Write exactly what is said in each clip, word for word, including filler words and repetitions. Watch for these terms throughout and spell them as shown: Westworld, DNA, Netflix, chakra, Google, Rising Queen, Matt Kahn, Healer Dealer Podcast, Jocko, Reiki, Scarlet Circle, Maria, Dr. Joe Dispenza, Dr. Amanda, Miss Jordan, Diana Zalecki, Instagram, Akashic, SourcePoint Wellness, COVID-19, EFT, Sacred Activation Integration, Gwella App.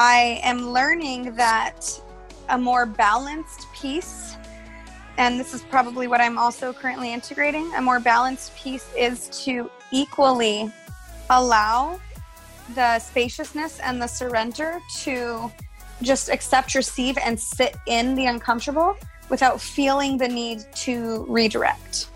I am learning that a more balanced piece, and this is probably what I'm also currently integrating, a more balanced piece is to equally allow the spaciousness and the surrender to just accept, receive, and sit in the uncomfortable without feeling the need to redirect.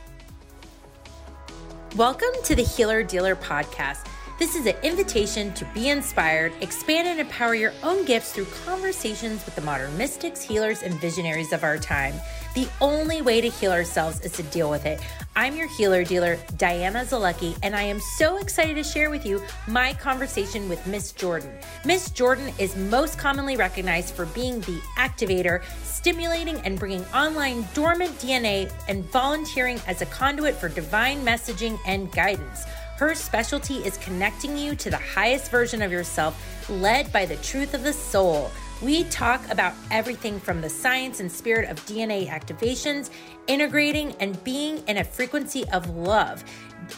Welcome to the Healer Dealer Podcast. This is an invitation to be inspired, expand, and empower your own gifts through conversations with the modern mystics, healers, and visionaries of our time. The only way to heal ourselves is to deal with it. I'm your healer dealer, Diana Zalecki, and I am so excited to share with you my conversation with Miss Jordan. Miss Jordan is most commonly recognized for being the activator, stimulating and bringing online dormant D N A and volunteering as a conduit for divine messaging and guidance. Her specialty is connecting you to the highest version of yourself, led by the truth of the soul. We talk about everything from the science and spirit of D N A activations, integrating and being in a frequency of love,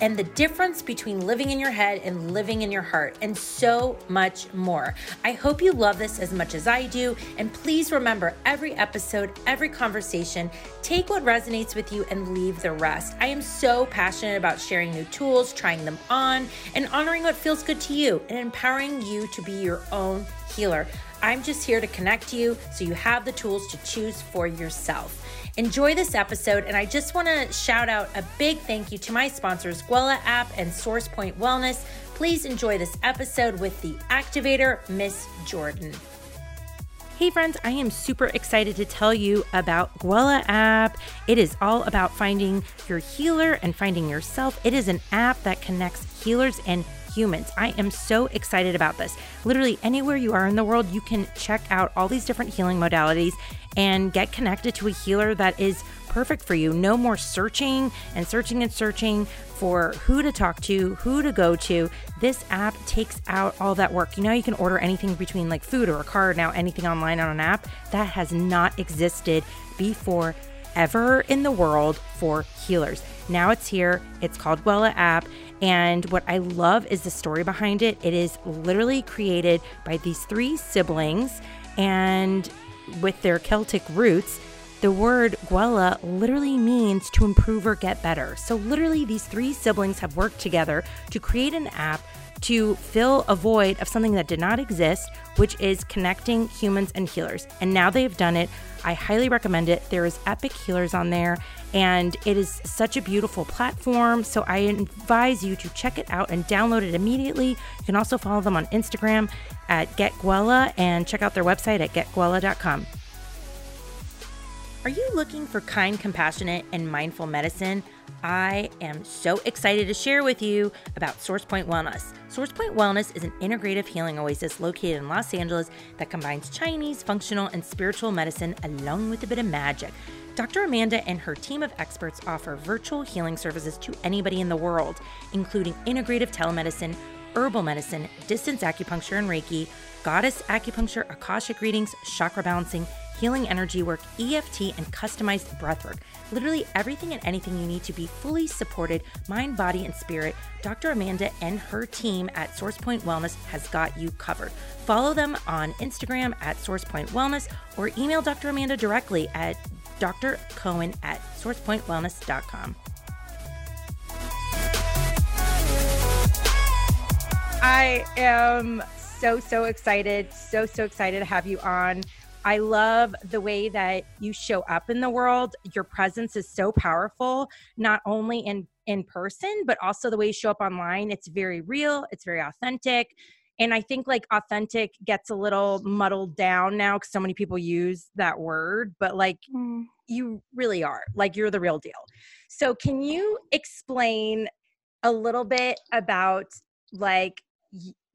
and the difference between living in your head and living in your heart, and so much more. I hope you love this as much as I do, and please remember every episode, every conversation, take what resonates with you and leave the rest. I am so passionate about sharing new tools, trying them on, and honoring what feels good to you, and empowering you to be your own healer. I'm just here to connect you so you have the tools to choose for yourself. Enjoy this episode, and I just want to shout out a big thank you to my sponsors, Gwella App and SourcePoint Wellness. Please enjoy this episode with the activator, Miss Jordan. Hey friends, I am super excited to tell you about Gwella App. It is all about finding your healer and finding yourself. It is an app that connects healers and humans. I am so excited about this. Literally anywhere you are in the world, you can check out all these different healing modalities and get connected to a healer that is perfect for you. No more searching and searching and searching for who to talk to, who to go to. This app takes out all that work. You know, you can order anything between like food or a card, now anything online on an app. That has not existed before ever in the world for healers. Now it's here. It's called Gwella App. And what I love is the story behind it. It is literally created by these three siblings, and with their Celtic roots, the word Gwella literally means to improve or get better. So literally these three siblings have worked together to create an app to fill a void of something that did not exist, which is connecting humans and healers. And now they've done it. I highly recommend it. There is epic healers on there, and it is such a beautiful platform. So I advise you to check it out and download it immediately. You can also follow them on Instagram at GetGwella and check out their website at get gwella dot com. Are you looking for kind, compassionate, and mindful medicine? I am so excited to share with you about SourcePoint Wellness. SourcePoint Wellness is an integrative healing oasis located in Los Angeles that combines Chinese, functional, and spiritual medicine along with a bit of magic. Doctor Amanda and her team of experts offer virtual healing services to anybody in the world, including integrative telemedicine, herbal medicine, distance acupuncture and Reiki, goddess acupuncture, Akashic readings, chakra balancing, healing energy work, E F T, and customized breathwork. Literally everything and anything you need to be fully supported, mind, body, and spirit. Doctor Amanda and her team at SourcePoint Wellness has got you covered. Follow them on Instagram at SourcePoint Wellness or email Doctor Amanda directly at d r cohen at sourcepoint wellness dot com. I am so, so excited, so, so excited to have you on. I love the way that you show up in the world. Your presence is so powerful, not only in, in person, but also the way you show up online. It's very real. It's very authentic. And I think like authentic gets a little muddled down now because so many people use that word, but like mm. you really are, like you're the real deal. So can you explain a little bit about like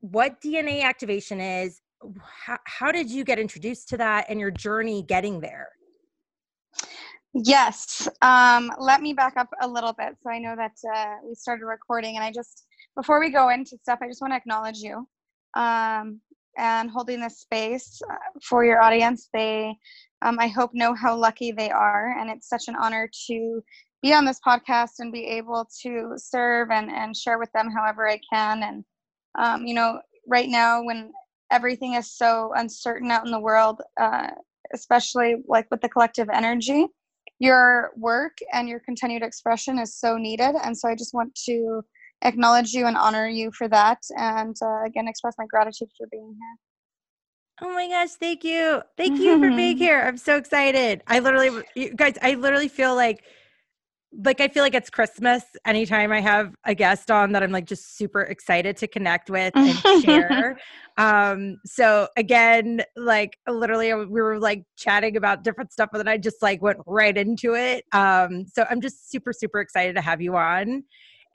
what D N A activation is? How, how did you get introduced to that and your journey getting there? Yes. Um, let me back up a little bit. So I know that uh, we started recording, and I just, before we go into stuff, I just want to acknowledge you um, and holding this space uh, for your audience. They, um, I hope, know how lucky they are. And it's such an honor to be on this podcast and be able to serve and, and share with them however I can. And, um, you know, right now when everything is so uncertain out in the world, uh, especially like with the collective energy, your work and your continued expression is so needed. And so I just want to acknowledge you and honor you for that. And uh, again, express my gratitude for being here. Oh my gosh. Thank you. Thank you for being here. I'm so excited. I literally, you guys, I literally feel like, like, I feel like it's Christmas anytime I have a guest on that I'm like just super excited to connect with and share. Um, so again, like literally we were like chatting about different stuff, but then I just like went right into it. Um, so I'm just super, super excited to have you on,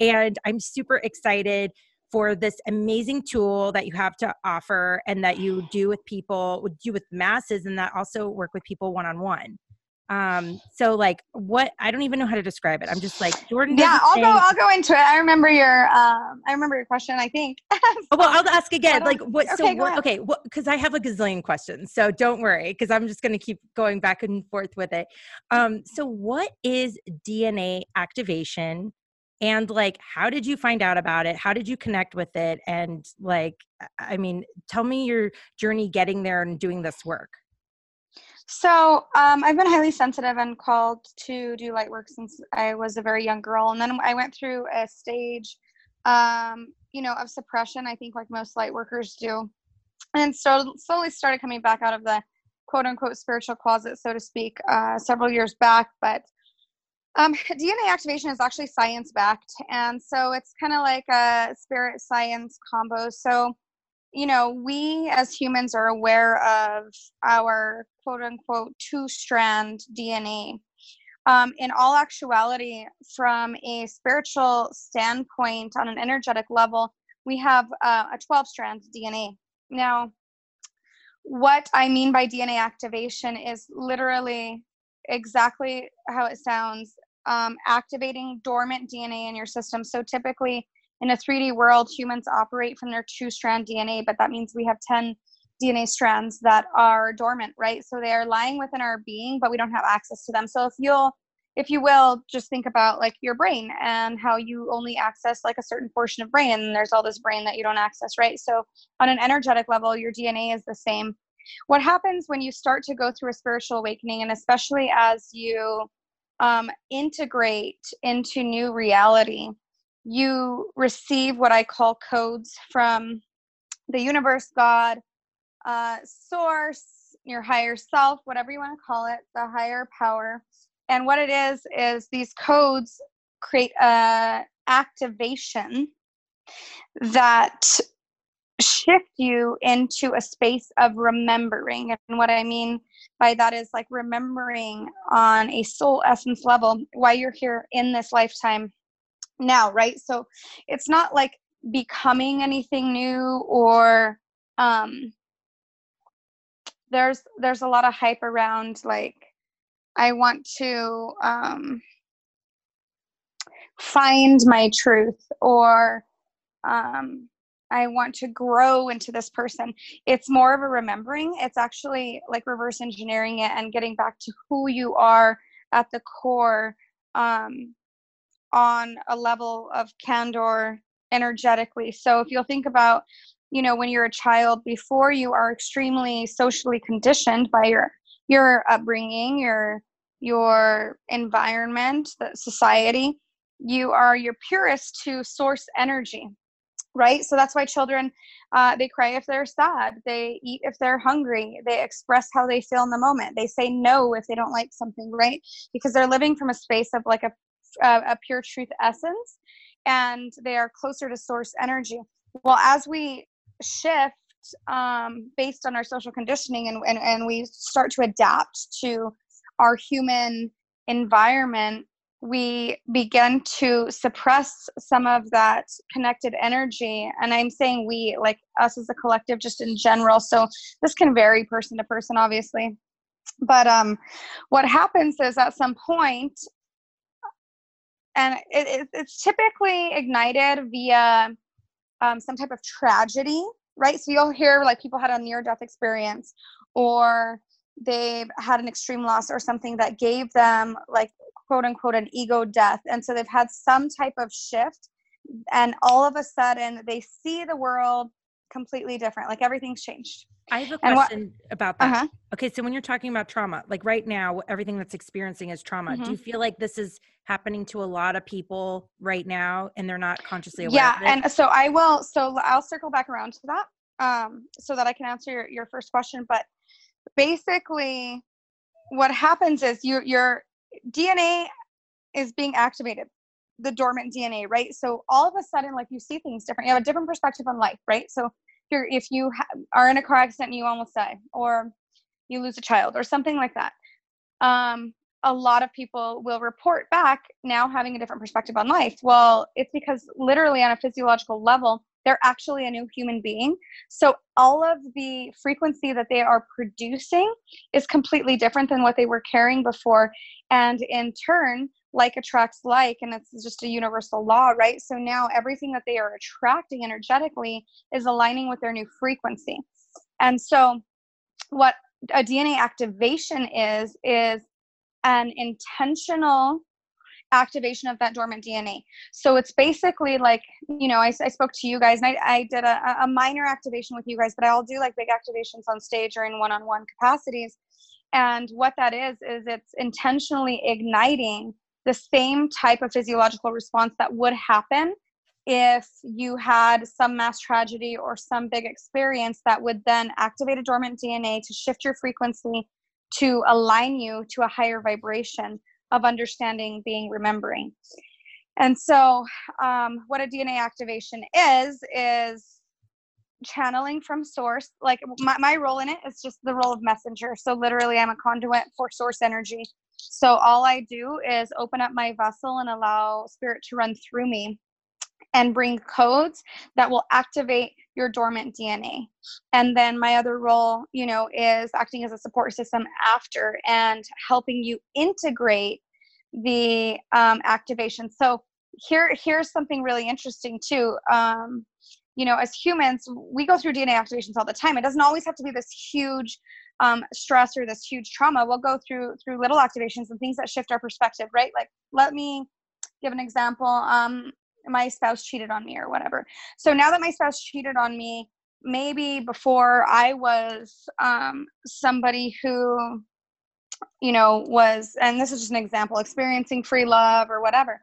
and I'm super excited for this amazing tool that you have to offer and that you do with people, would do with masses, and that also work with people one-on-one. Um, so like what, I don't even know how to describe it. I'm just like, Jordan. Yeah, I'll go, I'll go into it. I remember your, um, I remember your question, I think. so, oh, well, I'll ask again, like what, okay, so what, okay, what, cause I have a gazillion questions, so don't worry. Cause I'm just going to keep going back and forth with it. Um, so what is D N A activation, and like, how did you find out about it? How did you connect with it? And like, I mean, tell me your journey getting there and doing this work. So um, I've been highly sensitive and called to do light work since I was a very young girl. And then I went through a stage, um, you know, of suppression, I think, like most light workers do. And so slowly started coming back out of the quote unquote spiritual closet, so to speak, uh, several years back. But um, D N A activation is actually science backed. And so it's kind of like a spirit science combo. So you know, we as humans are aware of our quote unquote two strand D N A. Um, in all actuality, from a spiritual standpoint, on an energetic level, we have uh, a twelve strand D N A. Now, what I mean by D N A activation is literally exactly how it sounds, um, activating dormant D N A in your system. So typically, in a three D world, humans operate from their two-strand D N A, but that means we have ten D N A strands that are dormant, right? So they are lying within our being, but we don't have access to them. So if you'll, if you will, just think about like your brain and how you only access like a certain portion of brain, and there's all this brain that you don't access, right? So on an energetic level, your D N A is the same. What happens when you start to go through a spiritual awakening, and especially as you um, integrate into new reality, you receive what I call codes from the universe, God, uh, source, your higher self, whatever you want to call it, the higher power. And what it is, is these codes create an activation that shift you into a space of remembering. And what I mean by that is like remembering on a soul essence level why you're here in this lifetime now, right? So it's not like becoming anything new, or um there's there's a lot of hype around like I want to um find my truth, or um I want to grow into this person. It's more of a remembering. It's actually like reverse engineering it and getting back to who you are at the core, um on a level of candor energetically. So if you'll think about, you know, when you're a child, before you are extremely socially conditioned by your your upbringing, your your environment, the society, you are your purest to source energy, right? So that's why children, uh, they cry if they're sad, they eat if they're hungry, they express how they feel in the moment, they say no if they don't like something, right? Because they're living from a space of like a Uh, a pure truth essence, and they are closer to source energy. Well, as we shift um, based on our social conditioning, and, and, and we start to adapt to our human environment, we begin to suppress some of that connected energy. And I'm saying we, like us as a collective, just in general. So this can vary person to person, obviously. But um, what happens is at some point, and it, it, it's typically ignited via um, some type of tragedy, right? So you'll hear like people had a near-death experience, or they've had an extreme loss, or something that gave them like quote unquote an ego death. And so they've had some type of shift, and all of a sudden they see the world completely different. Like everything's changed. I have a question what, about that. Uh-huh. Okay. So when you're talking about trauma, like right now, everything that's experiencing is trauma. Mm-hmm. Do you feel like this is happening to a lot of people right now and they're not consciously aware yeah, of it? Yeah. And so I will, so I'll circle back around to that um, so that I can answer your, your first question. But basically what happens is your, your D N A is being activated, the dormant D N A, right? So all of a sudden, like you see things different, you have a different perspective on life, right? So if, you're, if you ha- are in a car accident and you almost die, or you lose a child or something like that, um, a lot of people will report back now having a different perspective on life. Well, it's because literally on a physiological level, they're actually a new human being. So all of the frequency that they are producing is completely different than what they were carrying before. And in turn, like attracts like, and it's just a universal law, right? So now everything that they are attracting energetically is aligning with their new frequency. And so what a D N A activation is, is an intentional activation of that dormant D N A. So it's basically like, you know, I, I spoke to you guys and I, I did a, a minor activation with you guys, but I'll do like big activations on stage or in one-on-one capacities. And what that is, is it's intentionally igniting the same type of physiological response that would happen if you had some mass tragedy or some big experience that would then activate a dormant D N A to shift your frequency to align you to a higher vibration of understanding, being, remembering. And so um, what a D N A activation is, is channeling from source. Like my, my role in it is just the role of messenger. So literally I'm a conduit for source energy. So all I do is open up my vessel and allow spirit to run through me and bring codes that will activate your dormant D N A. And then my other role, you know, is acting as a support system after and helping you integrate the um, activation. So here, here's something really interesting too. Um, you know, as humans, we go through D N A activations all the time. It doesn't always have to be this huge Um, stress or this huge trauma. We'll go through through little activations and things that shift our perspective, right? Like, let me give an example. Um, my spouse cheated on me or whatever. So now that my spouse cheated on me, maybe before I was um, somebody who, you know, was, and this is just an example, experiencing free love or whatever.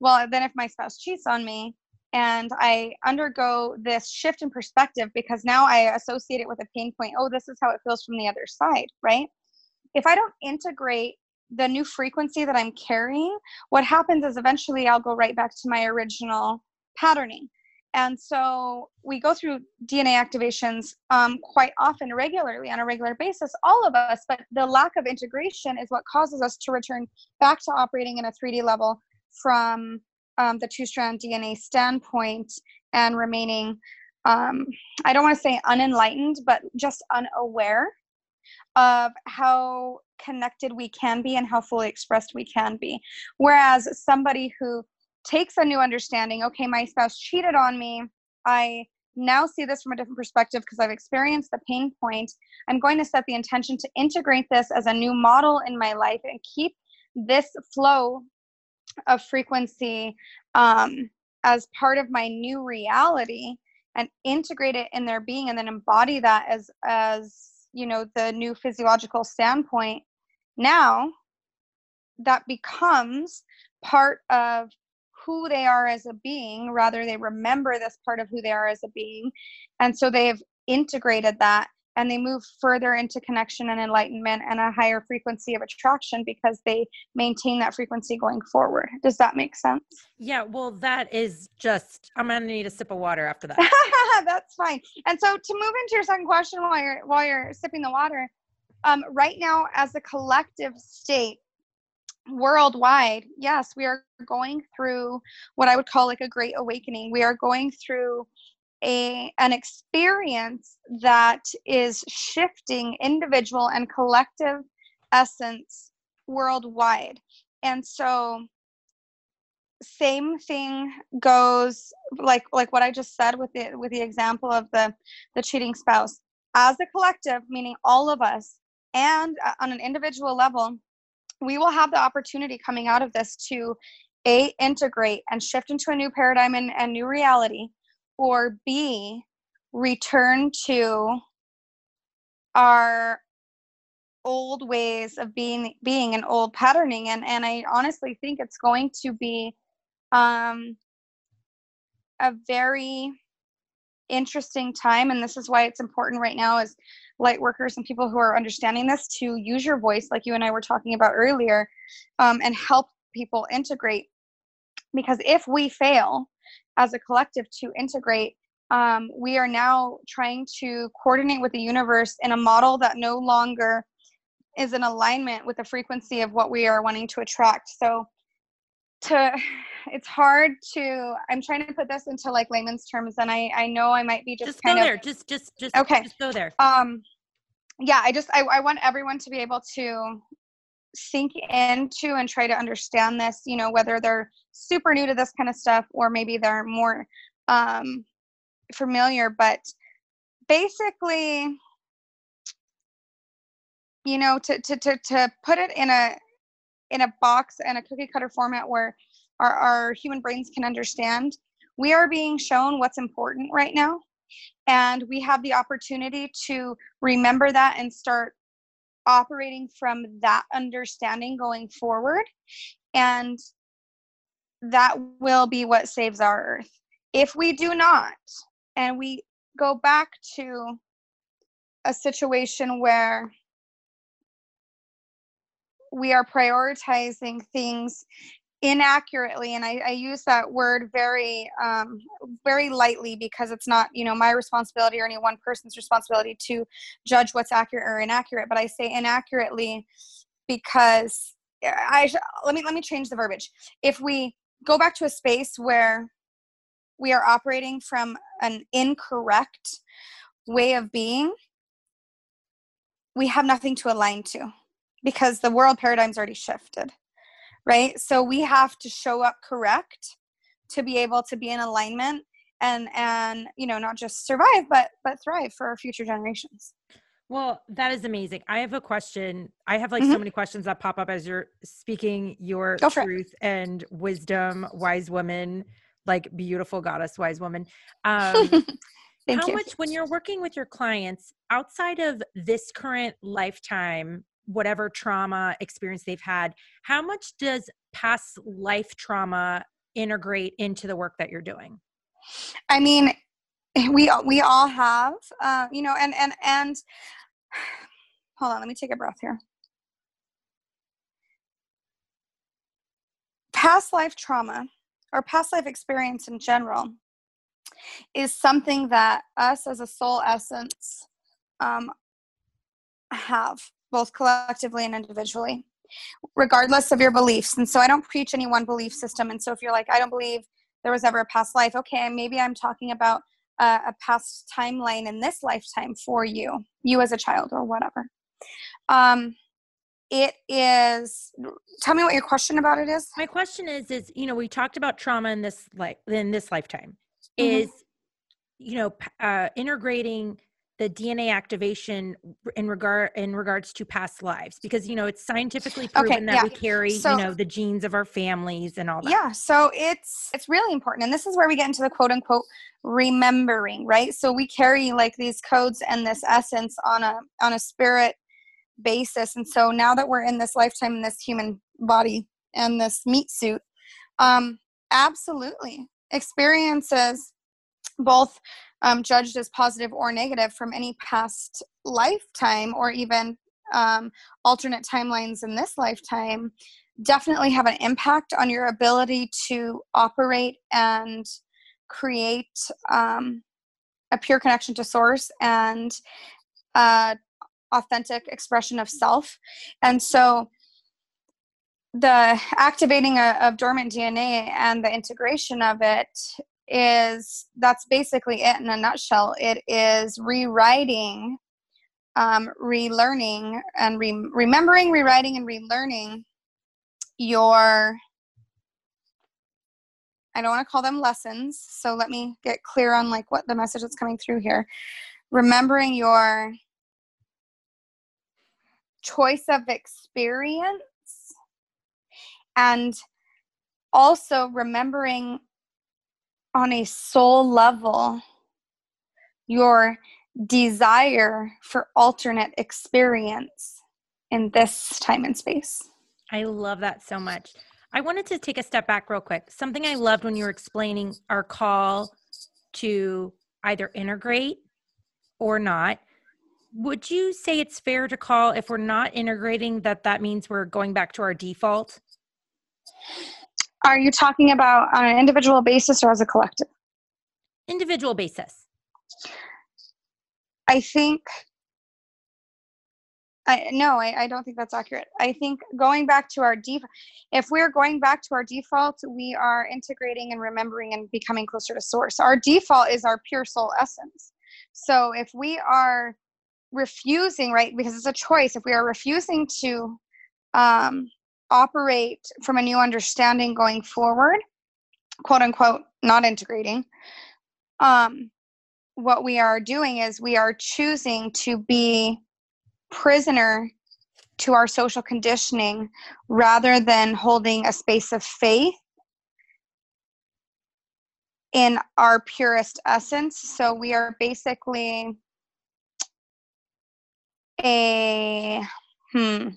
Well, then if my spouse cheats on me, and I undergo this shift in perspective because now I associate it with a pain point. Oh, this is how it feels from the other side, right? If I don't integrate the new frequency that I'm carrying, what happens is eventually I'll go right back to my original patterning. And so we go through D N A activations um, quite often, regularly, on a regular basis, all of us, but the lack of integration is what causes us to return back to operating in a three D level from Um, the two-strand D N A standpoint and remaining, um, I don't want to say unenlightened, but just unaware of how connected we can be and how fully expressed we can be. Whereas somebody who takes a new understanding, okay, my spouse cheated on me. I now see this from a different perspective because I've experienced the pain point. I'm going to set the intention to integrate this as a new model in my life and keep this flow of frequency um, as part of my new reality and integrate it in their being and then embody that as, as, you know, the new physiological standpoint. Now that becomes part of who they are as a being, rather they remember this part of who they are as a being. And so they've integrated that and they move further into connection and enlightenment and a higher frequency of attraction because they maintain that frequency going forward. Does that make sense? Yeah. Well, that is just, I'm going to need a sip of water after that. That's fine. And so to move into your second question while you're, while you're sipping the water, um, right now as a collective state worldwide, yes, we are going through what I would call like a great awakening. We are going through A, an experience that is shifting individual and collective essence worldwide. And so same thing goes like, like what I just said with the, with the example of the, the cheating spouse. As a collective, meaning all of us, and on an individual level, we will have the opportunity coming out of this to A, integrate and shift into a new paradigm and, and new reality, or B, return to our old ways of being being an old patterning. And, and I honestly think it's going to be um, a very interesting time. And this is why it's important right now as light workers and people who are understanding this to use your voice, like you and I were talking about earlier, um, and help people integrate. Because if we fail as a collective to integrate, um, we are now trying to coordinate with the universe in a model that no longer is in alignment with the frequency of what we are wanting to attract. So to, it's hard to, I'm trying to put this into like layman's terms, and I, I know I might be just, just kind go of, there. Just, just, just, okay. just go there. Um, yeah, I just, I, I want everyone to be able to sink into and try to understand this, you know, whether they're super new to this kind of stuff, or maybe they're more, um, familiar, but basically, you know, to, to, to, to put it in a, in a box and a cookie cutter format where our, our human brains can understand, we are being shown what's important right now. And we have the opportunity to remember that and start operating from that understanding going forward. And that will be what saves our earth. If we do not, and we go back to a situation where we are prioritizing things inaccurately. And I, I use that word very, um, very lightly, because it's not, you know, my responsibility or any one person's responsibility to judge what's accurate or inaccurate. But I say inaccurately because I, let me, let me change the verbiage. If we go back to a space where we are operating from an incorrect way of being, we have nothing to align to, because the world paradigm's already shifted, right? So we have to show up correct to be able to be in alignment and, and you know, not just survive, but but thrive for our future generations. Well, that is amazing. I have a question. I have like mm-hmm. so many questions that pop up as you're speaking your truth and wisdom, wise woman, like beautiful goddess, wise woman. Um, Thank how you. much, when you're working with your clients, outside of this current lifetime, whatever trauma experience they've had, how much does past life trauma integrate into the work that you're doing? I mean, we, we all have, uh, you know, and, and, and hold on, let me take a breath here. Past life trauma or past life experience in general is something that us as a soul essence, um, have, both collectively and individually, regardless of your beliefs. And so I don't preach any one belief system. And so if you're like, I don't believe there was ever a past life, okay, maybe I'm talking about a, a past timeline in this lifetime for you, you as a child or whatever. Um, it is, tell me what your question about it is. My question is, is, you know, we talked about trauma in this life, in this lifetime mm-hmm. is, you know, uh, integrating the D N A activation in regard in regards to past lives, because, you know, it's scientifically proven okay, that yeah. we carry, so, you know, the genes of our families and all that. Yeah. So it's, it's really important. And this is where we get into the quote unquote remembering, right? So we carry like these codes and this essence on a, on a spirit basis. And so now that we're in this lifetime, in this human body and this meat suit, um, absolutely experiences both, Um, judged as positive or negative from any past lifetime or even um, alternate timelines in this lifetime definitely have an impact on your ability to operate and create um, a pure connection to source and uh, authentic expression of self. And so the activating of, of dormant D N A and the integration of it is, that's basically it in a nutshell. It is rewriting, um, relearning, and re- remembering, rewriting, and relearning your, I don't want to call them lessons, so let me get clear on like what the message that's coming through here. Remembering your choice of experience and also remembering on a soul level your desire for alternate experience in this time and space. I love that so much. I wanted to take a step back real quick. Something I loved when you were explaining our call to either integrate or not. Would you say it's fair to call, if we're not integrating, that that means we're going back to our default? Are you talking about on an individual basis or as a collective? Individual basis. I think, I, no, I, I don't think that's accurate. I think going back to our default, if we're going back to our default, we are integrating and remembering and becoming closer to source. Our default is our pure soul essence. So if we are refusing, right, because it's a choice, if we are refusing to um, operate from a new understanding going forward, quote unquote, not integrating, um, what we are doing is we are choosing to be prisoner to our social conditioning rather than holding a space of faith in our purest essence. So we are basically a, hmm,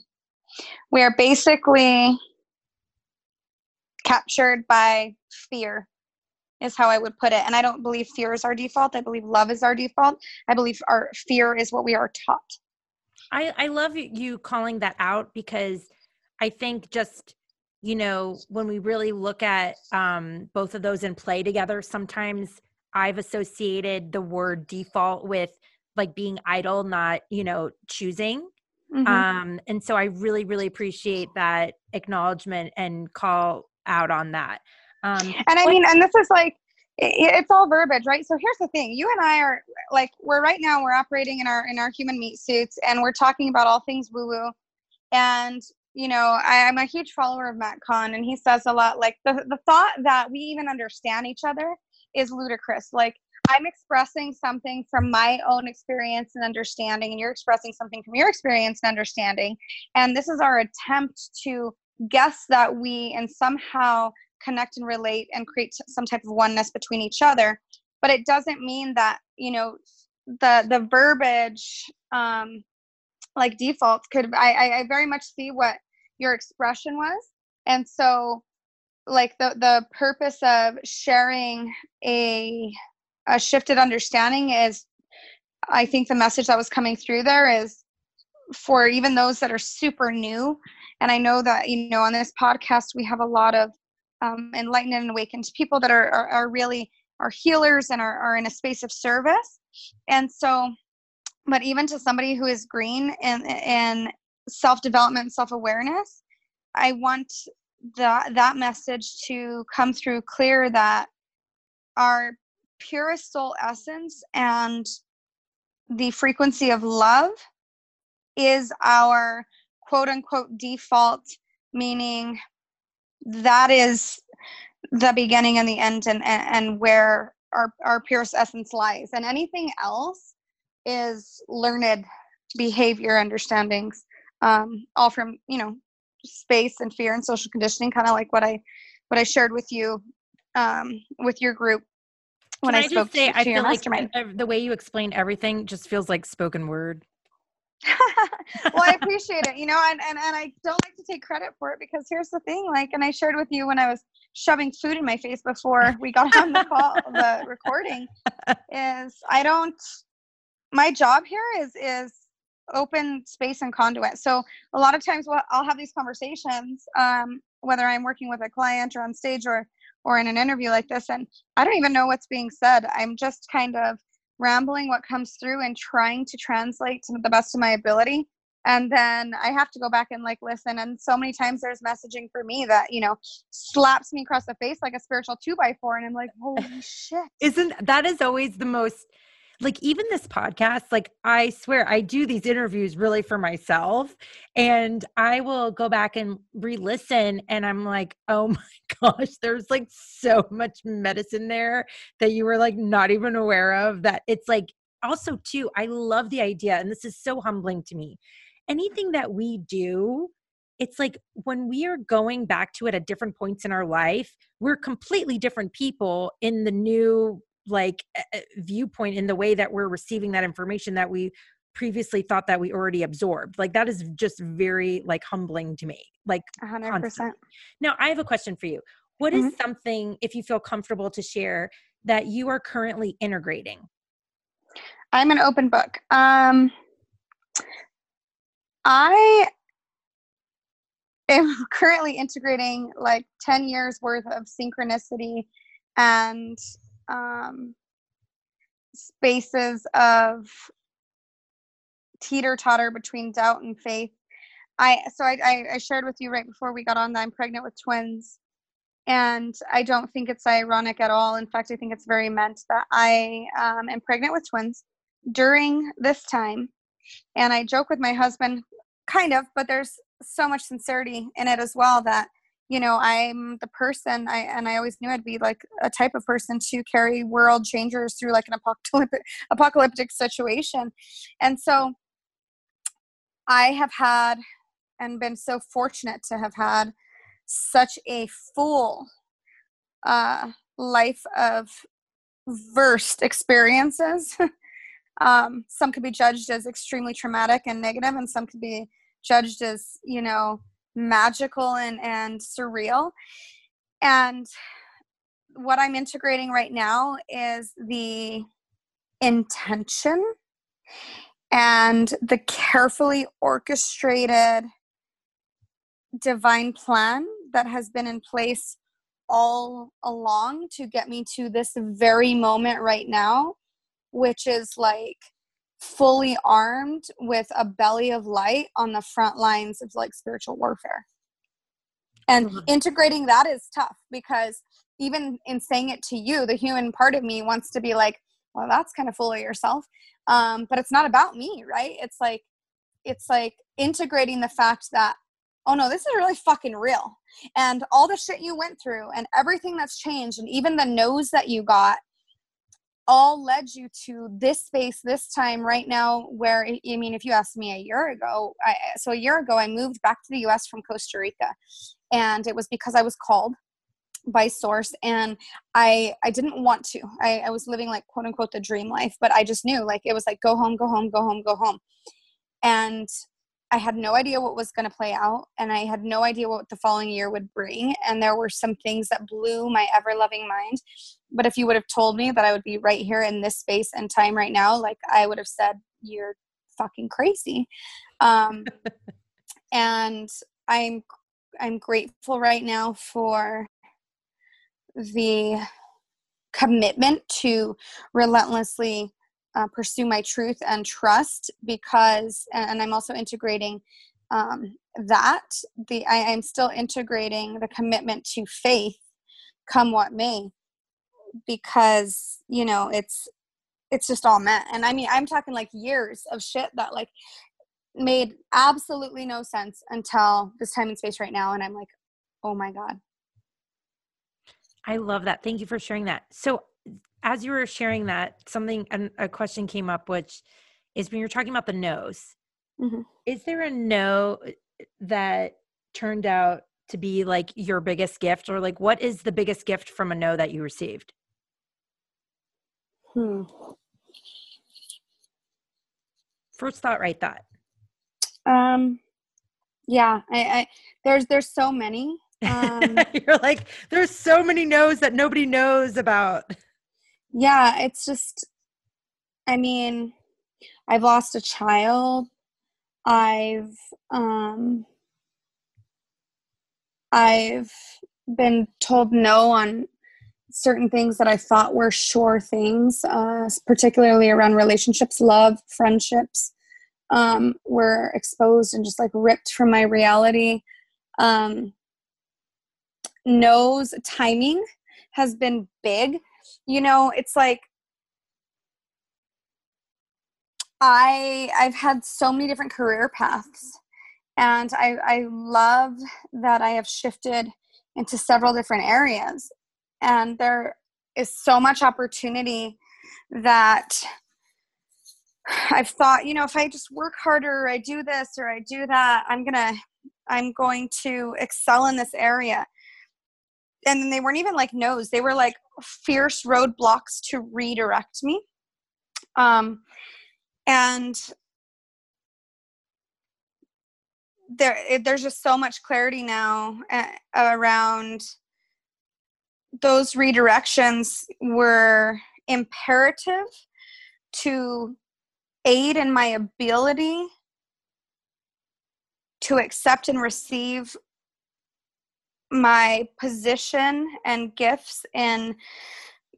we are basically captured by fear, is how I would put it. And I don't believe fear is our default. I believe love is our default. I believe our fear is what we are taught. I, I love you calling that out, because I think just, you know, when we really look at um, both of those in play together, sometimes I've associated the word default with like being idle, not, you know, choosing. Mm-hmm. Um, and so I really, really appreciate that acknowledgement and call out on that. Um, and I what- mean, and this is like, it, it's all verbiage, right? So here's the thing. You and I are like, we're right now, we're operating in our, in our human meat suits, and we're talking about all things woo woo. And, you know, I, I'm a huge follower of Matt Kahn, and he says a lot, like the, the thought that we even understand each other is ludicrous. Like, I'm expressing something from my own experience and understanding, and you're expressing something from your experience and understanding. And this is our attempt to guess that we and somehow connect and relate and create some type of oneness between each other. But it doesn't mean that, you know, the the verbiage, um, like defaults could, I, I very much see what your expression was. And so like the, the purpose of sharing a, a shifted understanding is, I think the message that was coming through there is for even those that are super new. And I know that, you know, on this podcast, we have a lot of um, enlightened and awakened people that are, are, are really are healers and are, are in a space of service. And so, but even to somebody who is green and, and self-development, self-awareness, I want that, that message to come through clear, that our purest soul essence and the frequency of love is our quote unquote default, meaning that is the beginning and the end, and, and where our, our purest essence lies. And anything else is learned behavior, understandings, um, all from, you know, space and fear and social conditioning, kind of like what I, what I shared with you, um, with your group. When Can I, I spoke just say, to, I to feel like the way you explained everything just feels like spoken word. Well, I appreciate it, you know, and, and, and I don't like to take credit for it, because here's the thing, like, and I shared with you when I was shoving food in my face before we got on the call, the recording, is I don't, my job here is, is open space and conduit. So a lot of times we'll, I'll have these conversations, um, whether I'm working with a client or on stage or or in an interview like this, and I don't even know what's being said. I'm just kind of rambling what comes through and trying to translate to the best of my ability. And then I have to go back and like listen. And so many times there's messaging for me that, you know, slaps me across the face like a spiritual two by four. And I'm like, holy shit. Isn't that is always the most, like, even this podcast, like, I swear I do these interviews really for myself, and I will go back and re-listen, and I'm like, oh my gosh, there's like so much medicine there that you were like not even aware of, that it's like, also too, I love the idea. And this is so humbling to me. Anything that we do, it's like when we are going back to it at different points in our life, we're completely different people in the new like viewpoint in the way that we're receiving that information that we previously thought that we already absorbed. Like that is just very like humbling to me. Like one hundred percent. Constantly. Now I have a question for you. What mm-hmm. is something, if you feel comfortable to share, that you are currently integrating? I'm an open book. Um, I am currently integrating like ten years worth of synchronicity and um, spaces of teeter-totter between doubt and faith. I so I, I, I shared with you right before we got on that I'm pregnant with twins, and I don't think it's ironic at all. In fact, I think it's very meant that I um, am pregnant with twins during this time, and I joke with my husband, kind of, but there's so much sincerity in it as well that, you know, I'm the person, I and I always knew I'd be like a type of person to carry world changers through like an apocalyptic, apocalyptic situation. And so I have had and been so fortunate to have had such a full uh, life of versed experiences. um, some could be judged as extremely traumatic and negative, and some could be judged as, you know, magical and, and surreal. And what I'm integrating right now is the intention and the carefully orchestrated divine plan that has been in place all along to get me to this very moment right now, which is like fully armed with a belly of light on the front lines of like spiritual warfare. And mm-hmm. integrating that is tough, because even in saying it to you, the human part of me wants to be like, well, that's kind of full of yourself. Um, but it's not about me, right? It's like, it's like integrating the fact that, oh no, this is really fucking real. And all the shit you went through and everything that's changed and even the no's that you got all led you to this space, this time right now, where, I mean, if you asked me a year ago, I, so a year ago, I moved back to the U S from Costa Rica, and it was because I was called by source, and I, I didn't want to, I, I was living like quote unquote the dream life, but I just knew like, it was like, go home, go home, go home, go home. And I had no idea what was going to play out, and I had no idea what the following year would bring. And there were some things that blew my ever-loving mind. But if you would have told me that I would be right here in this space and time right now, like I would have said, you're fucking crazy. Um, and I'm, I'm grateful right now for the commitment to relentlessly Uh, pursue my truth and trust, because, and, and I'm also integrating um, that the, I am still integrating the commitment to faith come what may, because, you know, it's, it's just all met. And I mean, I'm talking like years of shit that like made absolutely no sense until this time and space right now. And I'm like, oh my God. I love that. Thank you for sharing that. So as you were sharing that, something, a question came up, which is when you're talking about the no's, mm-hmm. is there a no that turned out to be like your biggest gift, or like, what is the biggest gift from a no that you received? Hmm. First thought, right thought. Um, yeah, I, I, there's, there's so many, um, you're like, there's so many no's that nobody knows about. Yeah, it's just, I mean, I've lost a child. I've, um, I've been told no on certain things that I thought were sure things, uh, particularly around relationships, love, friendships, um, were exposed and just like ripped from my reality. Um, no's timing has been big. You know, it's like, I, I've had so many different career paths, and I, I love that I have shifted into several different areas, and there is so much opportunity that I've thought, you know, if I just work harder, or I do this, or I do that, I'm going to, I'm going to excel in this area. and then they weren't even like no's. They were like fierce roadblocks to redirect me. Um, and there, it, there's just so much clarity now around those redirections were imperative to aid in my ability to accept and receive my position and gifts in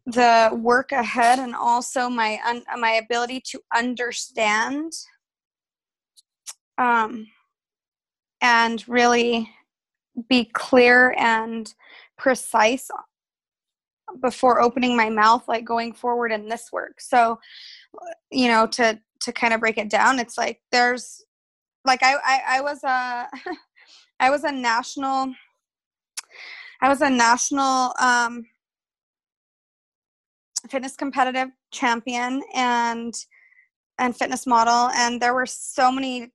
the work ahead, and also my un- my ability to understand um, and really be clear and precise before opening my mouth, like going forward in this work. So, you know, to to kind of break it down, it's like there's like I I, I was a I was a national I was a national um, fitness competitive champion and and fitness model, and there were so many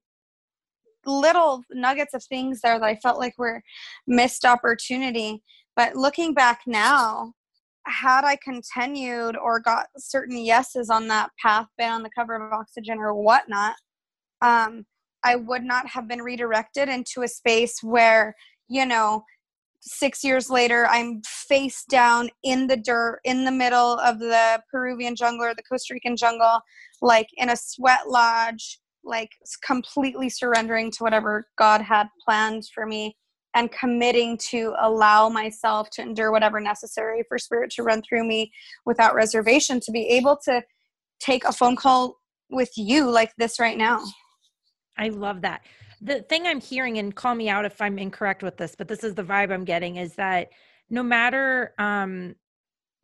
little nuggets of things there that I felt like were missed opportunity. But looking back now, had I continued or got certain yeses on that path, been on the cover of Oxygen or whatnot, um, I would not have been redirected into a space where, you know, six years later, I'm face down in the dirt, in the middle of the Peruvian jungle or the Costa Rican jungle, like in a sweat lodge, like completely surrendering to whatever God had planned for me, and committing to allow myself to endure whatever necessary for spirit to run through me without reservation, to be able to take a phone call with you like this right now. I love that. The thing I'm hearing, and call me out if I'm incorrect with this, but this is the vibe I'm getting, is that no matter um,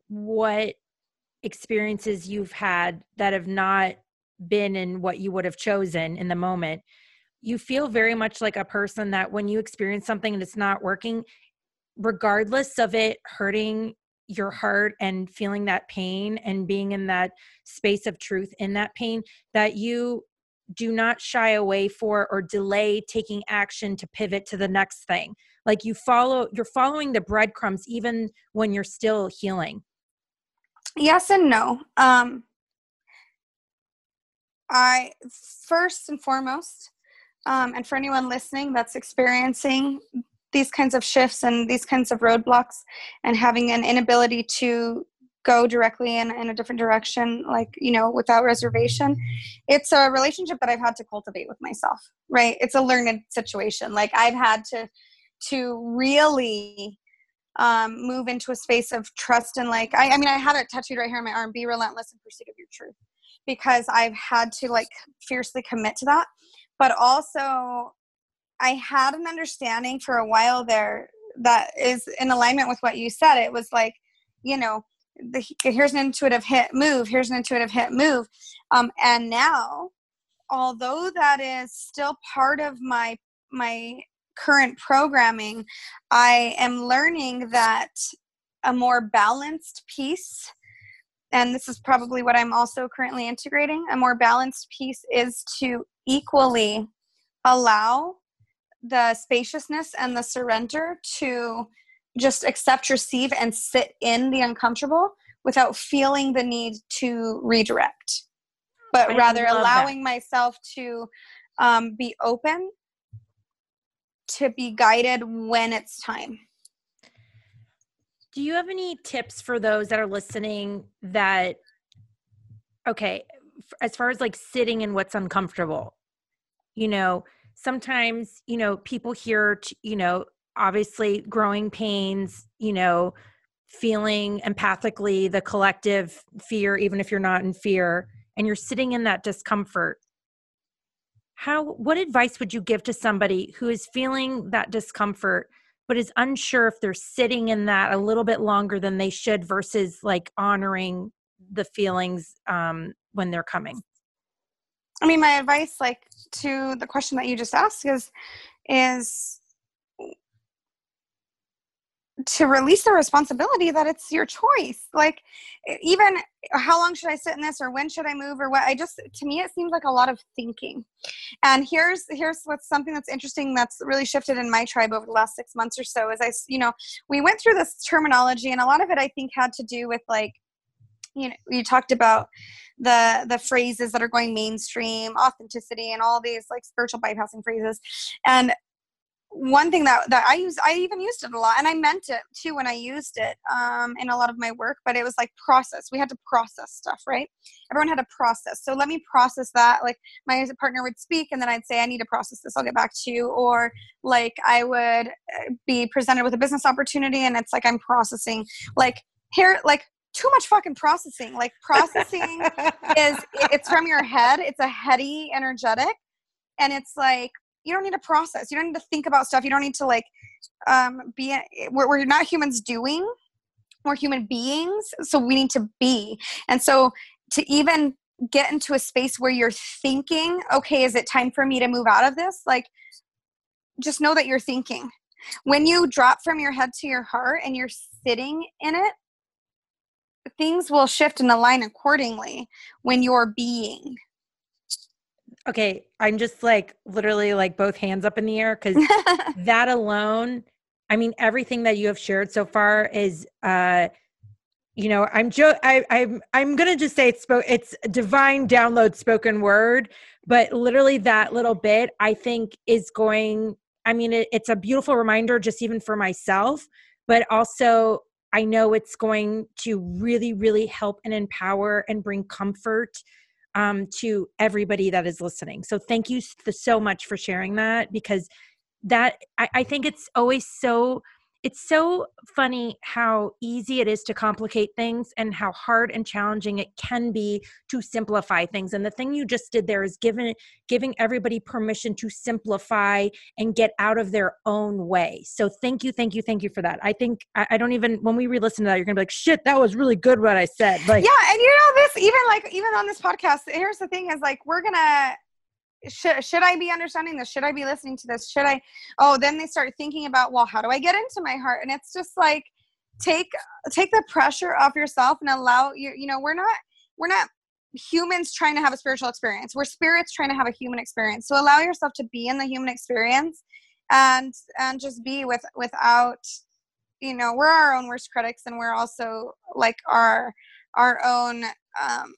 what experiences you've had that have not been in what you would have chosen in the moment, you feel very much like a person that when you experience something and it's not working, regardless of it hurting your heart and feeling that pain and being in that space of truth in that pain, that you do not shy away for or delay taking action to pivot to the next thing. Like you follow, you're following the breadcrumbs even when you're still healing. Yes and no. Um, I, first and foremost, Um, and for anyone listening that's experiencing these kinds of shifts and these kinds of roadblocks and having an inability to go directly in, in a different direction, like, you know, without reservation, it's a relationship that I've had to cultivate with myself, right? It's a learned situation. Like I've had to, to really um, move into a space of trust. And like, I, I mean, I had it tattooed right here on my arm, be relentless in pursuit of your truth, because I've had to like fiercely commit to that. But also, I had an understanding for a while there that is in alignment with what you said. It was like, you know, the, here's an intuitive hit move. Here's an intuitive hit move. Um, and now, although that is still part of my my current programming, I am learning that a more balanced piece, and this is probably what I'm also currently integrating, a more balanced piece is to equally allow the spaciousness and the surrender to just accept, receive, and sit in the uncomfortable without feeling the need to redirect, but I rather allowing that. myself to um, be open, to be guided when it's time. Do you have any tips for those that are listening that, okay, as far as like sitting in what's uncomfortable, you know, sometimes, you know, people hear, you know, obviously growing pains, you know, feeling empathically the collective fear, even if you're not in fear, and you're sitting in that discomfort. How, what advice would you give to somebody who is feeling that discomfort, but is unsure if they're sitting in that a little bit longer than they should versus like honoring the feelings um, when they're coming? I mean, my advice, like to the question that you just asked, is, is to release the responsibility that it's your choice. Like, even how long should I sit in this, or when should I move, or what? I just, to me, it seems like a lot of thinking. And here's, here's what's something that's interesting that's really shifted in my tribe over the last six months or so is I, you know, we went through this terminology, and a lot of it I think had to do with, like, you know, you talked about the the phrases that are going mainstream, authenticity, and all these like spiritual bypassing phrases. And one thing that, that I use, I even used it a lot, and I meant it too when I used it um, in a lot of my work, but it was like process. We had to process stuff, right? Everyone had a process. So let me process that. Like, my partner would speak, and then I'd say, I need to process this. I'll get back to you. Or like, I would be presented with a business opportunity, and it's like, I'm processing. Like, here, like, too much fucking processing. Like, processing is, it's from your head. It's a heady energetic. And it's like, you don't need to process. You don't need to think about stuff. You don't need to, like, um, be, we're, we're not humans doing, we're human beings. So we need to be. And so to even get into a space where you're thinking, okay, is it time for me to move out of this? Like, just know that you're thinking. When you drop from your head to your heart and you're sitting in it, things will shift and align accordingly when you're being. Okay, I'm just like literally like both hands up in the air, because that alone, I mean, everything that you have shared so far is, uh, you know, I'm jo- I, I'm I'm gonna just say it's spo- it's divine download spoken word, but literally that little bit, I think, is going. I mean, it, it's a beautiful reminder, just even for myself, but also I know it's going to really, really help and empower and bring comfort um, to everybody that is listening. So thank you so much for sharing that, because that, I, I think it's always so, it's so funny how easy it is to complicate things and how hard and challenging it can be to simplify things. And the thing you just did there is giving, giving everybody permission to simplify and get out of their own way. So thank you, thank you, thank you for that. I think, I, I don't even, when we re-listen to that, you're going to be like, shit, that was really good what I said. Like, yeah, and you know this, even like, even on this podcast, here's the thing is like, we're going to, Should, should I be understanding this? Should I be listening to this? Should I? Oh, then they start thinking about, well, how do I get into my heart? And it's just like, take, take the pressure off yourself and allow you, you know, we're not, we're not humans trying to have a spiritual experience. We're spirits trying to have a human experience. So allow yourself to be in the human experience and, and just be with, without, you know, we're our own worst critics, and we're also like our, our own um,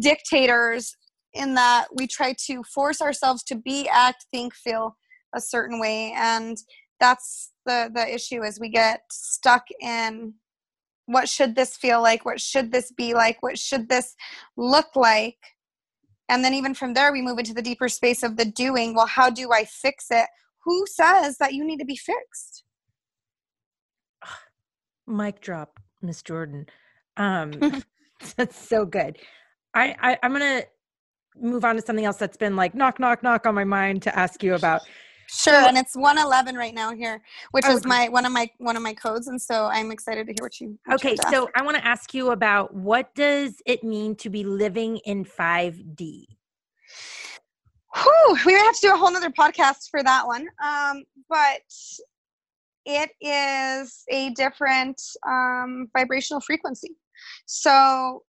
dictators, in that we try to force ourselves to be, act, think, feel a certain way. And that's the, the issue, is we get stuck in what should this feel like? What should this be like? What should this look like? And then even from there, we move into the deeper space of the doing. Well, how do I fix it? Who says that you need to be fixed? Mic drop, Miss Jordan. Um, that's so good. I, I I'm going to move on to something else that's been like knock, knock, knock on my mind to ask you about. Sure. So, and it's one eleven right now here, which okay. is my, one of my, one of my codes. And so I'm excited to hear what you, what okay. You so I want to ask you about, what does it mean to be living in five D? Whew, we have to do a whole nother podcast for that one. Um, but it is a different um, vibrational frequency. So,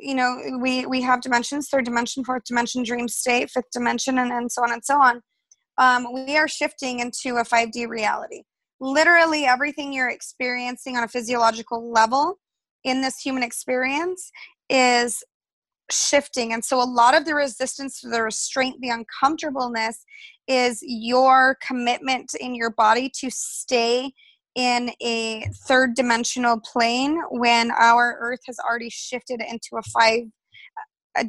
you know, we, we have dimensions, third dimension, fourth dimension, dream state, fifth dimension, and, and so on and so on. Um, we are shifting into a five D reality. Literally everything you're experiencing on a physiological level in this human experience is shifting. And so a lot of the resistance, the restraint, the uncomfortableness is your commitment in your body to stay in a third dimensional plane when our earth has already shifted into a five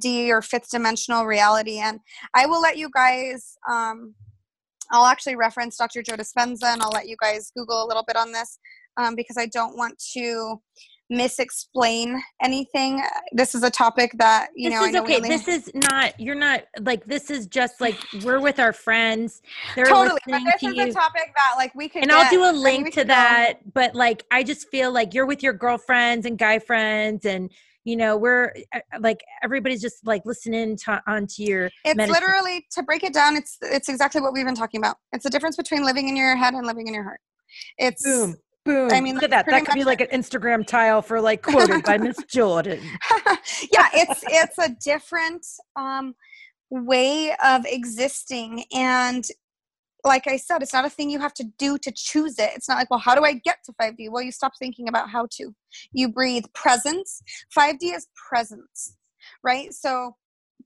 D or fifth dimensional reality. And I will let you guys, um, I'll actually reference Doctor Joe Dispenza, and I'll let you guys Google a little bit on this um, because I don't want to misexplain anything. This is a topic that, you know, I know we only- this is not, you're not like, this is just like, we're with our friends. They're totally, but this is a topic that like we could, and I'll do a link to that, but like, I just feel like you're with your girlfriends and guy friends, and you know, we're like, everybody's just like listening to, onto your, it's medicine. Literally, to break it down, it's, it's exactly what we've been talking about. It's the difference between living in your head and living in your heart. It's boom, boom. I mean, look at that. That could be like an Instagram tile for like quoted by Miss Jordan. Yeah, it's it's a different um, way of existing, and like I said, it's not a thing you have to do to choose it. It's not like, well, how do I get to five D? Well, you stop thinking about how to. You breathe presence. five D is presence, right? So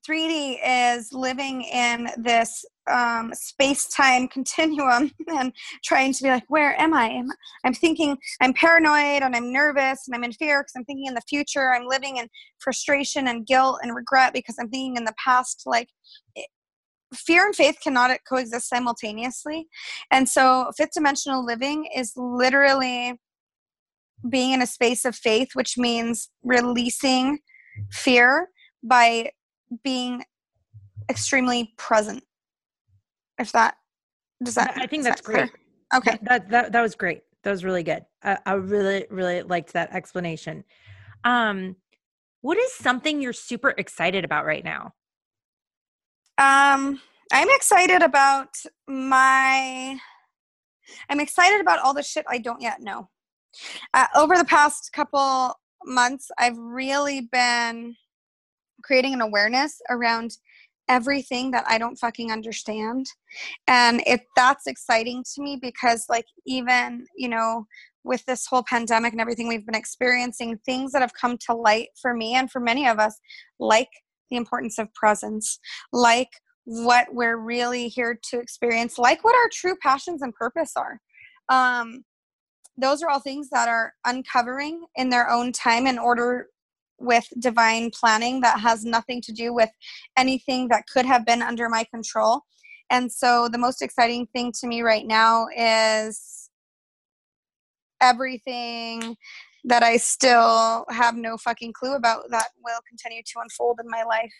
three D is living in this um, space-time continuum and trying to be like, where am I? I'm thinking, I'm paranoid and I'm nervous and I'm in fear because I'm thinking in the future. I'm living in frustration and guilt and regret because I'm thinking in the past. Like, it, fear and faith cannot coexist simultaneously. And so fifth dimensional living is literally being in a space of faith, which means releasing fear by being extremely present. If that, does that, I think that's that great. Okay. That, that, that was great. That was really good. I, I really, really liked that explanation. Um, what is something you're super excited about right now? Um, I'm excited about my, I'm excited about all the shit I don't yet know. Uh, over the past couple months, I've really been creating an awareness around everything that I don't fucking understand. And it, that's exciting to me because like, even, you know, with this whole pandemic and everything we've been experiencing, things that have come to light for me and for many of us, like the importance of presence, like what we're really here to experience, like what our true passions and purpose are. Um, those are all things that are uncovering in their own time in order with divine planning that has nothing to do with anything that could have been under my control. And so the most exciting thing to me right now is everything that I still have no fucking clue about that will continue to unfold in my life.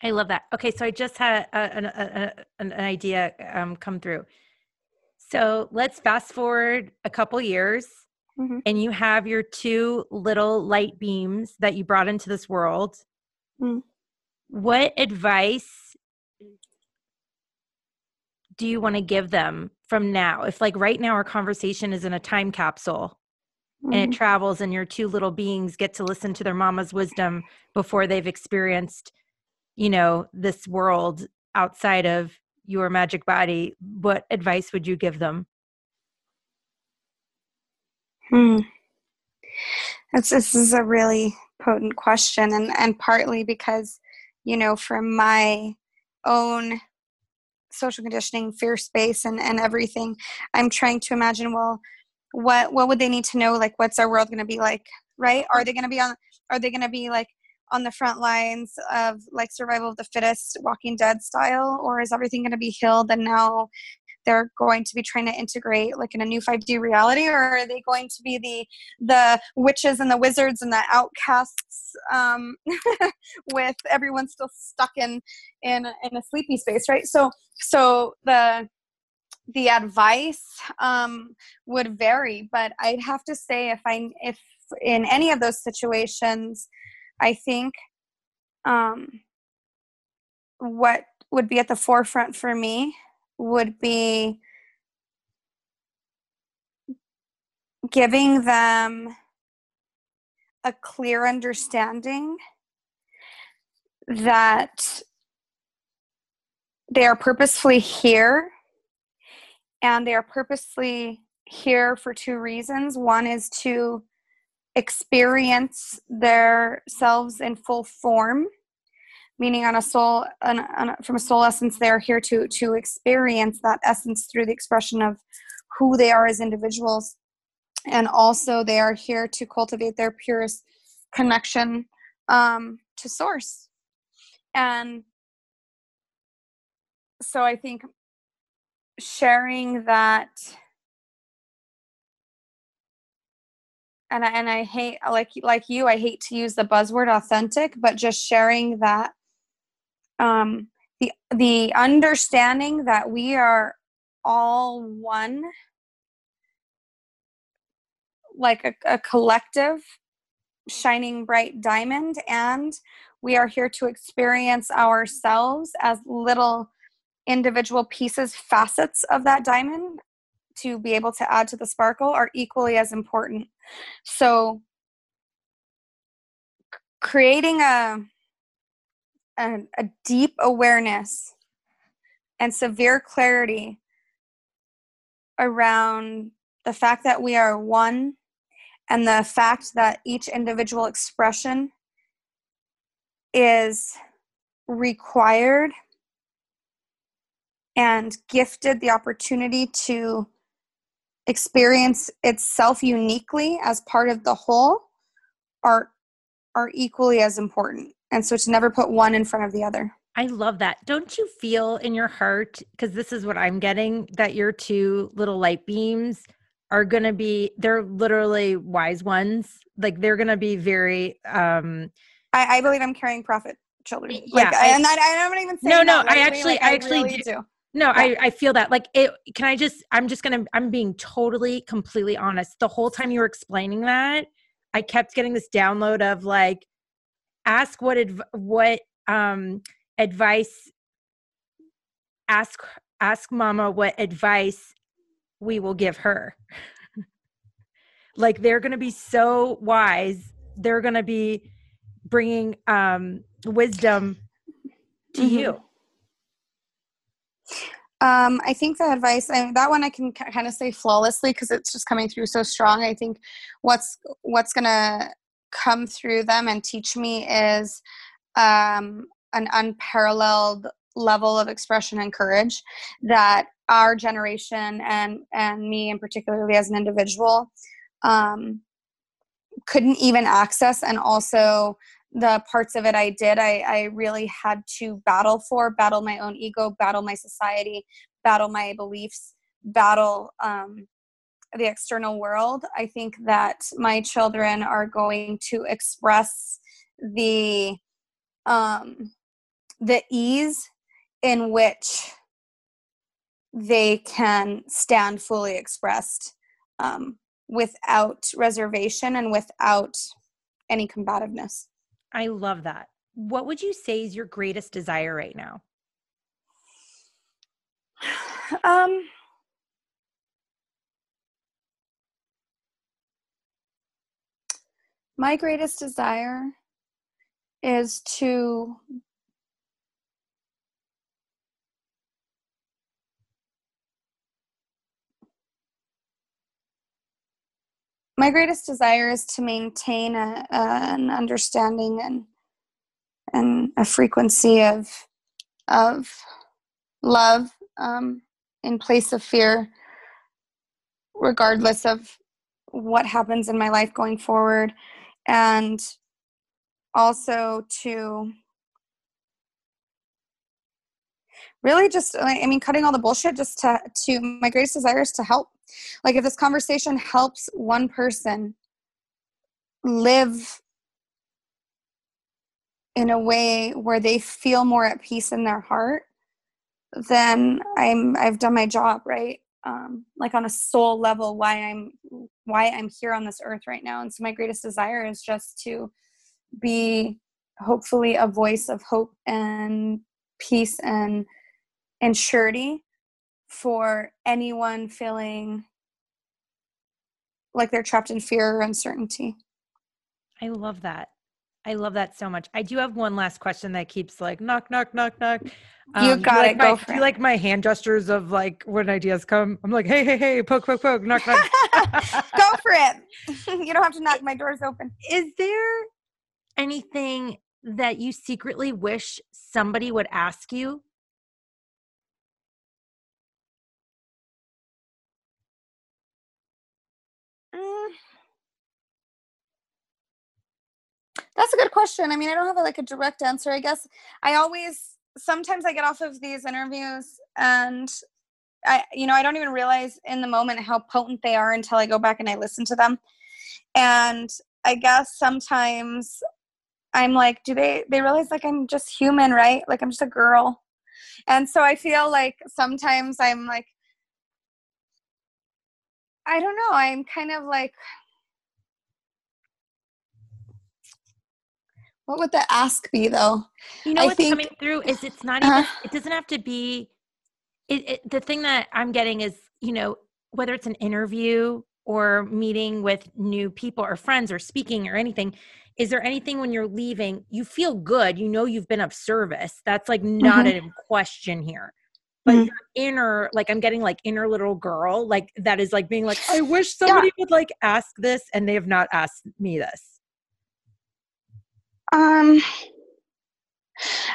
I love that. Okay. So I just had a, an, a, an idea um, come through. So let's fast forward a couple years mm-hmm. and you have your two little light beams that you brought into this world. Mm-hmm. What advice do you want to give them from now? If like right now our conversation is in a time capsule, and it travels and your two little beings get to listen to their mama's wisdom before they've experienced, you know, this world outside of your magic body, what advice would you give them? Hmm. That's, this is a really potent question. And, and partly because, you know, from my own social conditioning, fear space and, and everything, I'm trying to imagine, well, What what would they need to know? Like, what's our world going to be like, right? Are they going to be on? Are they going to be like on the front lines of like survival of the fittest, Walking Dead style, or is everything going to be healed and now they're going to be trying to integrate like in a new five D reality? Or are they going to be the the witches and the wizards and the outcasts um, with everyone still stuck in in in a sleepy space, right? So so the The advice um, would vary, but I'd have to say if I, if in any of those situations, I think um, what would be at the forefront for me would be giving them a clear understanding that they are purposefully here. And they are purposely here for two reasons. One is to experience their selves in full form, meaning on a soul, on, on, from a soul essence, they are here to, to experience that essence through the expression of who they are as individuals. And also they are here to cultivate their purest connection um, to source. And so I think sharing that, and I, and I hate like like you, I hate to use the buzzword authentic, but just sharing that um, the the understanding that we are all one, like a, a collective shining bright diamond, and we are here to experience ourselves as little individual pieces, facets of that diamond to be able to add to the sparkle are equally as important. So creating a, a, a deep awareness and severe clarity around the fact that we are one, and the fact that each individual expression is required and gifted the opportunity to experience itself uniquely as part of the whole are are equally as important. And so to never put one in front of the other. I love that. Don't you feel in your heart, because this is what I'm getting, that your two little light beams are going to be, they're literally wise ones. Like they're going to be very, um, I, I believe I'm carrying prophet children. Yeah. Like, I, and I, I don't even say no, no, I actually, like, I actually, I actually do. do. No, yeah. I, I feel that. Like, it, can I just, I'm just going to, I'm being totally, completely honest. The whole time you were explaining that, I kept getting this download of like, ask what, adv- what, um, advice, ask, ask mama what advice we will give her. Like they're going to be so wise. They're going to be bringing, um, wisdom to mm-hmm. you. Um, I think the advice, I, that one I can k- kind of say flawlessly, cause it's just coming through so strong. I think what's, what's going to come through them and teach me is, um, an unparalleled level of expression and courage that our generation and, and me in particularly as an individual, um, couldn't even access. And also the parts of it I did, I, I really had to battle for, battle my own ego, battle my society, battle my beliefs, battle, um, the external world. I think that my children are going to express the, um, the ease in which they can stand fully expressed, um, without reservation and without any combativeness. I love that. What would you say is your greatest desire right now? Um, my greatest desire is to My greatest desire is to maintain a, a, an understanding and and a frequency of of love um, in place of fear, regardless of what happens in my life going forward, and also to really just, I mean, cutting all the bullshit, just to, to my greatest desire is to help. Like if this conversation helps one person live in a way where they feel more at peace in their heart, then I'm, I've done my job, right? Um, like on a soul level, why I'm, why I'm here on this earth right now. And so my greatest desire is just to be hopefully a voice of hope and peace and, and surety for anyone feeling like they're trapped in fear or uncertainty. I love that. I love that so much. I do have one last question that keeps like knock, knock, knock, knock. Um, you got it. Go for it. You like my hand gestures of like when ideas come, I'm like, hey, hey, hey, poke, poke, poke, knock, knock. Go for it. You don't have to knock. My door's open. Is there anything that you secretly wish somebody would ask you? That's a good question. I mean, I don't have a, like a direct answer, I guess. I always, sometimes I get off of these interviews and I, you know, I don't even realize in the moment how potent they are until I go back and I listen to them. And I guess sometimes I'm like, do they, they realize like I'm just human, right? Like I'm just a girl. And so I feel like sometimes I'm like, I don't know. I'm kind of like, what would the ask be though? You know, I what's think, coming through is it's not even, uh, it doesn't have to be, it, it, the thing that I'm getting is, you know, whether it's an interview or meeting with new people or friends or speaking or anything, is there anything when you're leaving, you feel good, you know, you've been of service? That's like not mm-hmm. a question here, but mm-hmm. your inner, like I'm getting like inner little girl, like that is like being like, I wish somebody yeah. would like ask this and they have not asked me this. Um,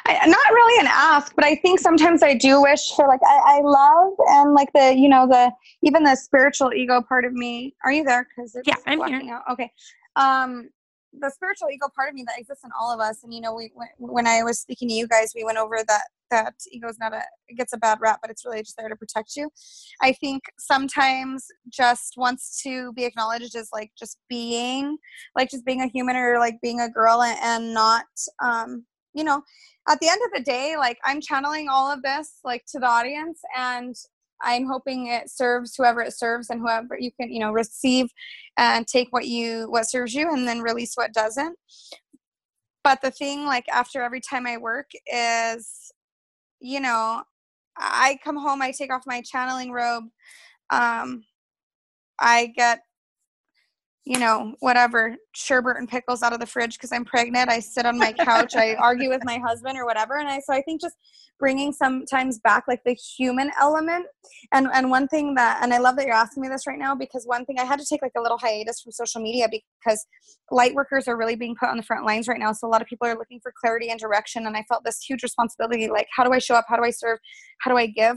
I, not really an ask, but I think sometimes I do wish for like, I, I love and like the, you know, the, even the spiritual ego part of me. Are you there? Cause it's yeah, I'm here. Out. Okay. Um, the spiritual ego part of me that exists in all of us. And, you know, we, when I was speaking to you guys, we went over that, that ego is not a, it gets a bad rap, but it's really just there to protect you. I think sometimes just wants to be acknowledged as like, just being like, just being a human or like being a girl and, and not, um, you know, at the end of the day, like I'm channeling all of this, like to the audience, and I'm hoping it serves whoever it serves and whoever you can, you know, receive and take what you, what serves you and then release what doesn't. But the thing, like after every time I work is, you know, I come home, I take off my channeling robe. Um, I get, you know, whatever, sherbet and pickles out of the fridge because I'm pregnant. I sit on my couch. I argue with my husband or whatever. And I, so I think just bringing sometimes back like the human element. And, and one thing that, and I love that you're asking me this right now, because one thing I had to take like a little hiatus from social media because light workers are really being put on the front lines right now. So a lot of people are looking for clarity and direction. And I felt this huge responsibility, like how do I show up? How do I serve? How do I give?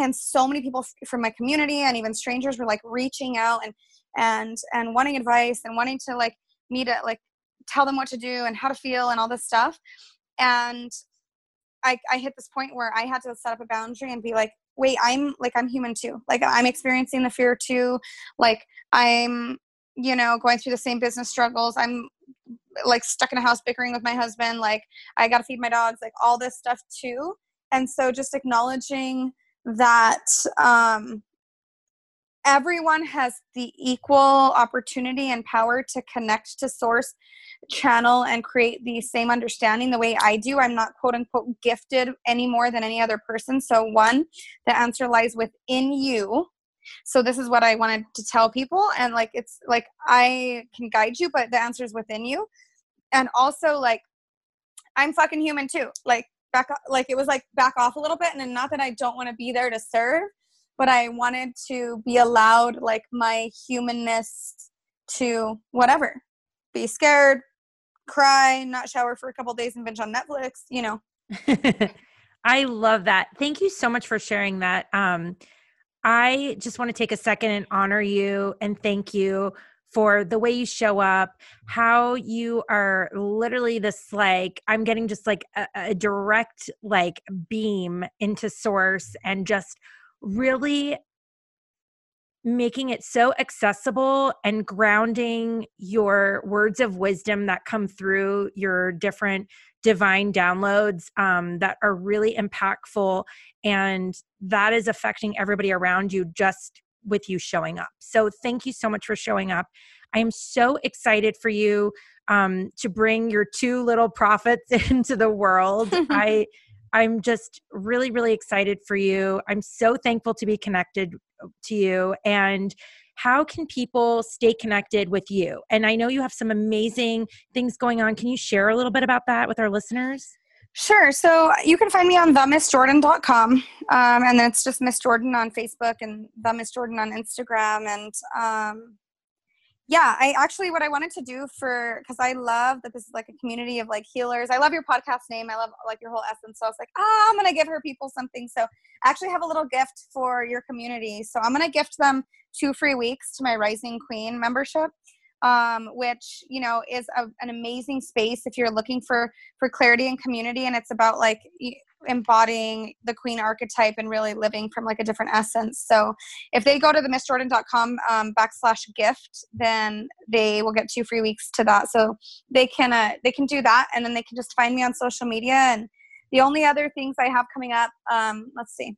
And so many people f- from my community and even strangers were like reaching out and, and and wanting advice and wanting to like me to like tell them what to do and how to feel and all this stuff. And I I hit this point where I had to set up a boundary and be like, wait, I'm like I'm human too. Like I'm experiencing the fear too. Like I'm, you know, going through the same business struggles. I'm like stuck in a house bickering with my husband. Like I gotta feed my dogs, like all this stuff too. And so just acknowledging that um everyone has the equal opportunity and power to connect to source, channel, and create the same understanding the way I do. I'm not quote unquote gifted any more than any other person. So one, the answer lies within you. So this is what I wanted to tell people. And like, it's like, I can guide you, but the answer is within you. And also like, I'm fucking human too. Like back, like it was like back off a little bit. And then not that I don't want to be there to serve, but I wanted to be allowed like my humanness to whatever, be scared, cry, not shower for a couple of days and binge on Netflix, you know. I love that. Thank you so much for sharing that. Um, I just want to take a second and honor you and thank you for the way you show up, how you are literally this, like, I'm getting just like a, a direct like beam into source and just really making it so accessible and grounding your words of wisdom that come through your different divine downloads um, that are really impactful. And that is affecting everybody around you just with you showing up. So thank you so much for showing up. I am so excited for you um, to bring your two little prophets into the world. I I'm just really, really excited for you. I'm so thankful to be connected to you. And how can people stay connected with you? And I know you have some amazing things going on. Can you share a little bit about that with our listeners? Sure. So you can find me on the miss jordan dot com. Um, and then it's just Miss Jordan on Facebook and the Miss Jordan on Instagram. And, um, yeah, I actually, what I wanted to do for, because I love that this is like a community of like healers. I love your podcast name. I love like your whole essence. So I was like, oh, I'm going to give her people something. So I actually have a little gift for your community. So I'm going to gift them two free weeks to my Rising Queen membership, um, which, you know, is a, an amazing space if you're looking for, for clarity and community. And it's about like embodying the queen archetype and really living from like a different essence. So if they go to the miss jordan dot com um, backslash gift, then they will get two free weeks to that. So they can, uh, they can do that. And then they can just find me on social media. And the only other things I have coming up, um, let's see,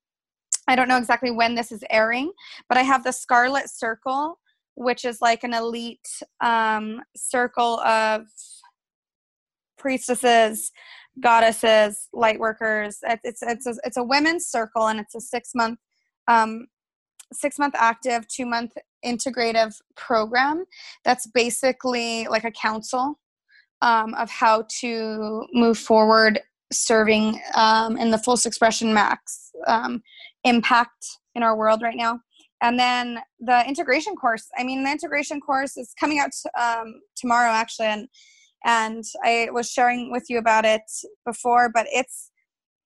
I don't know exactly when this is airing, but I have the Scarlet Circle, which is like an elite um, circle of priestesses, goddesses, light workers. It's, it's, it's a, it's a women's circle, and it's a six month, um, six-month active, two-month integrative program that's basically like a council um, of how to move forward serving um, in the fullest expression max um, impact in our world right now. And then the integration course. I mean, the integration course is coming out um, tomorrow, actually, and and I was sharing with you about it before, but it's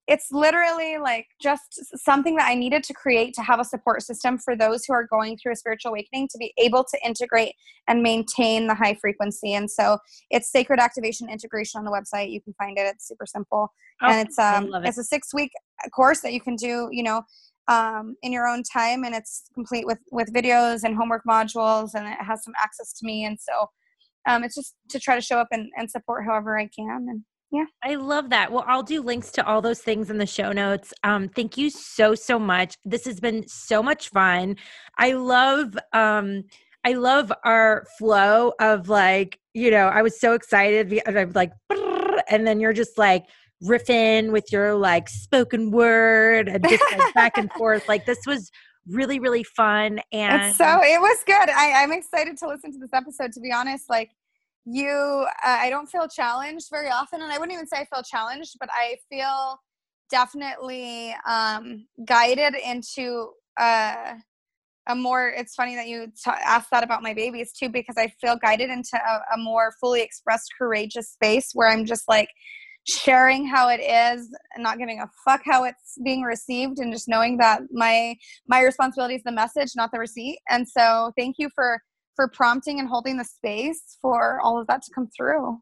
it's literally like just something that I needed to create to have a support system for those who are going through a spiritual awakening to be able to integrate and maintain the high frequency. And so it's Sacred Activation Integration on the website. You can find it. It's super simple. Oh, and it's um, it. it's a six-week course that you can do, you know, um, in your own time. And it's complete with, with videos and homework modules, and it has some access to me. And so um, it's just to try to show up and, and support however I can. And yeah. I love that. Well, I'll do links to all those things in the show notes. Um, thank you so, so much. This has been so much fun. I love, um, I love our flow of like, you know, I was so excited. I'm like, and then you're just like riffing with your like spoken word and just like back and forth. Like this was really, really fun. And it's so it was good. I, I'm excited to listen to this episode, to be honest. Like, You, uh, I don't feel challenged very often, and I wouldn't even say I feel challenged, but I feel definitely um, guided into uh, a more, it's funny that you t- asked that about my babies too, because I feel guided into a, a more fully expressed, courageous space where I'm just like sharing how it is and not giving a fuck how it's being received, and just knowing that my, my responsibility is the message, not the receipt. And so thank you for for prompting and holding the space for all of that to come through.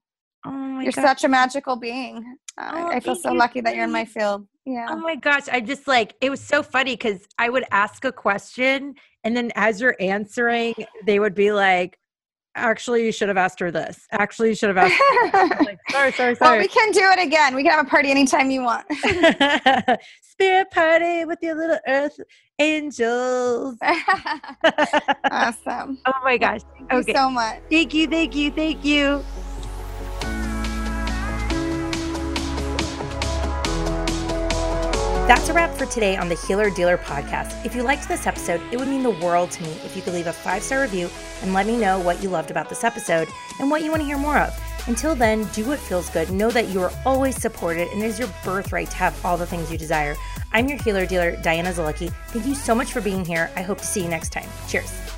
Oh my you're gosh. Such a magical being. Uh, oh, I feel so you. lucky that you're in my field. Yeah. Oh my gosh. I just like, it was so funny because I would ask a question, and then as you're answering, they would be like, actually, you should have asked her this. Actually, you should have asked her this. Like, sorry, sorry, sorry. Well, we can do it again. We can have a party anytime you want. Spirit party with your little earth angels. Awesome. Oh my gosh. Thank okay. you so much. Thank you, thank you, thank you. That's a wrap for today on the Healer Dealer Podcast. If you liked this episode, it would mean the world to me if you could leave a five-star review and let me know what you loved about this episode and what you want to hear more of. Until then, do what feels good. Know that you are always supported, and it is your birthright to have all the things you desire. I'm your Healer Dealer, Diana Zalecki. Thank you so much for being here. I hope to see you next time. Cheers.